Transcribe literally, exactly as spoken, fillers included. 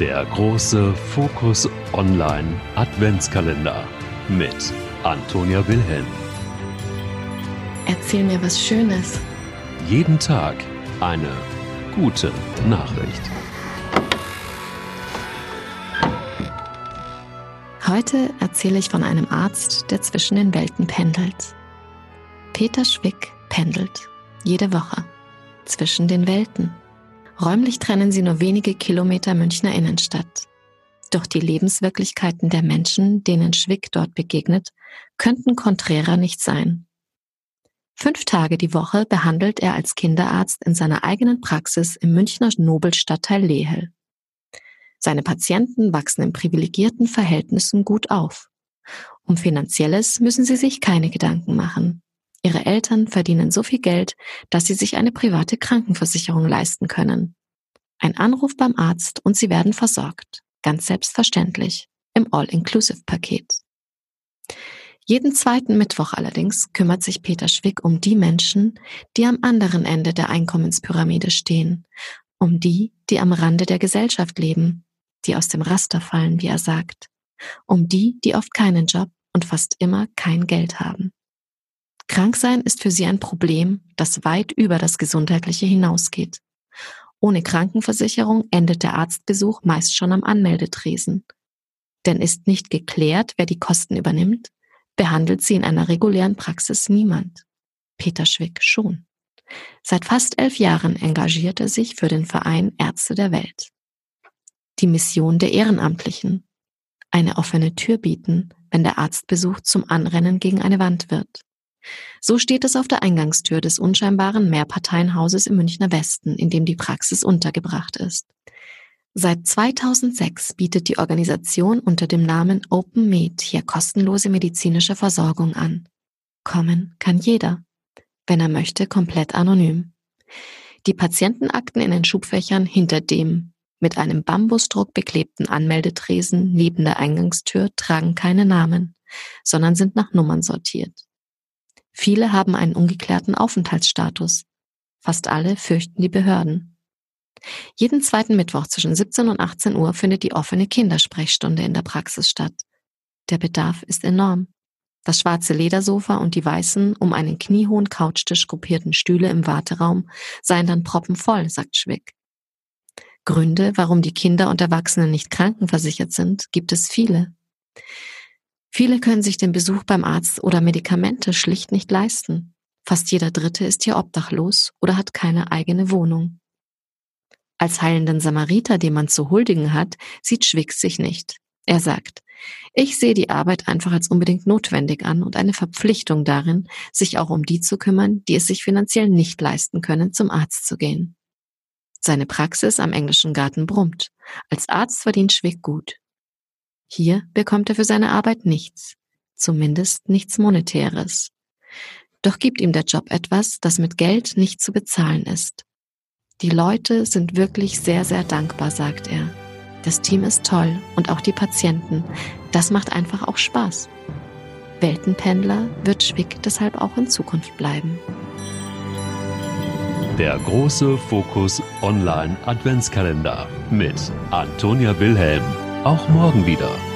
Der große Fokus Online Adventskalender mit Antonia Wilhelm. Erzähl mir was Schönes. Jeden Tag eine gute Nachricht. Heute erzähle ich von einem Arzt, der zwischen den Welten pendelt. Peter Schwick pendelt jede Woche zwischen den Welten. Räumlich trennen sie nur wenige Kilometer Münchner Innenstadt. Doch die Lebenswirklichkeiten der Menschen, denen Schwick dort begegnet, könnten konträrer nicht sein. Fünf Tage die Woche behandelt er als Kinderarzt in seiner eigenen Praxis im Münchner Nobelstadtteil Lehel. Seine Patienten wachsen in privilegierten Verhältnissen gut auf. Um Finanzielles müssen sie sich keine Gedanken machen. Ihre Eltern verdienen so viel Geld, dass sie sich eine private Krankenversicherung leisten können. Ein Anruf beim Arzt und sie werden versorgt, ganz selbstverständlich, im All-Inclusive-Paket. Jeden zweiten Mittwoch allerdings kümmert sich Peter Schwick um die Menschen, die am anderen Ende der Einkommenspyramide stehen, um die, die am Rande der Gesellschaft leben, die aus dem Raster fallen, wie er sagt, um die, die oft keinen Job und fast immer kein Geld haben. Kranksein ist für sie ein Problem, das weit über das Gesundheitliche hinausgeht. Ohne Krankenversicherung endet der Arztbesuch meist schon am Anmeldetresen. Denn ist nicht geklärt, wer die Kosten übernimmt, behandelt sie in einer regulären Praxis niemand. Peter Schwick schon. Seit fast elf Jahren engagiert er sich für den Verein Ärzte der Welt. Die Mission der Ehrenamtlichen: eine offene Tür bieten, wenn der Arztbesuch zum Anrennen gegen eine Wand wird. So steht es auf der Eingangstür des unscheinbaren Mehrparteienhauses im Münchner Westen, in dem die Praxis untergebracht ist. Seit zweitausendsechs bietet die Organisation unter dem Namen Open Med hier kostenlose medizinische Versorgung an. Kommen kann jeder, wenn er möchte, komplett anonym. Die Patientenakten in den Schubfächern hinter dem mit einem Bambusdruck beklebten Anmeldetresen neben der Eingangstür tragen keine Namen, sondern sind nach Nummern sortiert. Viele haben einen ungeklärten Aufenthaltsstatus. Fast alle fürchten die Behörden. Jeden zweiten Mittwoch zwischen siebzehn und achtzehn Uhr findet die offene Kindersprechstunde in der Praxis statt. Der Bedarf ist enorm. Das schwarze Ledersofa und die weißen, um einen kniehohen Couchtisch gruppierten Stühle im Warteraum seien dann proppenvoll, sagt Schwick. Gründe, warum die Kinder und Erwachsenen nicht krankenversichert sind, gibt es viele. Viele können sich den Besuch beim Arzt oder Medikamente schlicht nicht leisten. Fast jeder Dritte ist hier obdachlos oder hat keine eigene Wohnung. Als heilenden Samariter, den man zu huldigen hat, sieht Schwick sich nicht. Er sagt: Ich sehe die Arbeit einfach als unbedingt notwendig an und eine Verpflichtung darin, sich auch um die zu kümmern, die es sich finanziell nicht leisten können, zum Arzt zu gehen. Seine Praxis am Englischen Garten brummt. Als Arzt verdient Schwick gut. Hier bekommt er für seine Arbeit nichts, zumindest nichts Monetäres. Doch gibt ihm der Job etwas, das mit Geld nicht zu bezahlen ist. Die Leute sind wirklich sehr, sehr dankbar, sagt er. Das Team ist toll und auch die Patienten. Das macht einfach auch Spaß. Weltenpendler wird Schwick deshalb auch in Zukunft bleiben. Der große Fokus Online Adventskalender mit Antonia Wilhelm. Auch morgen wieder.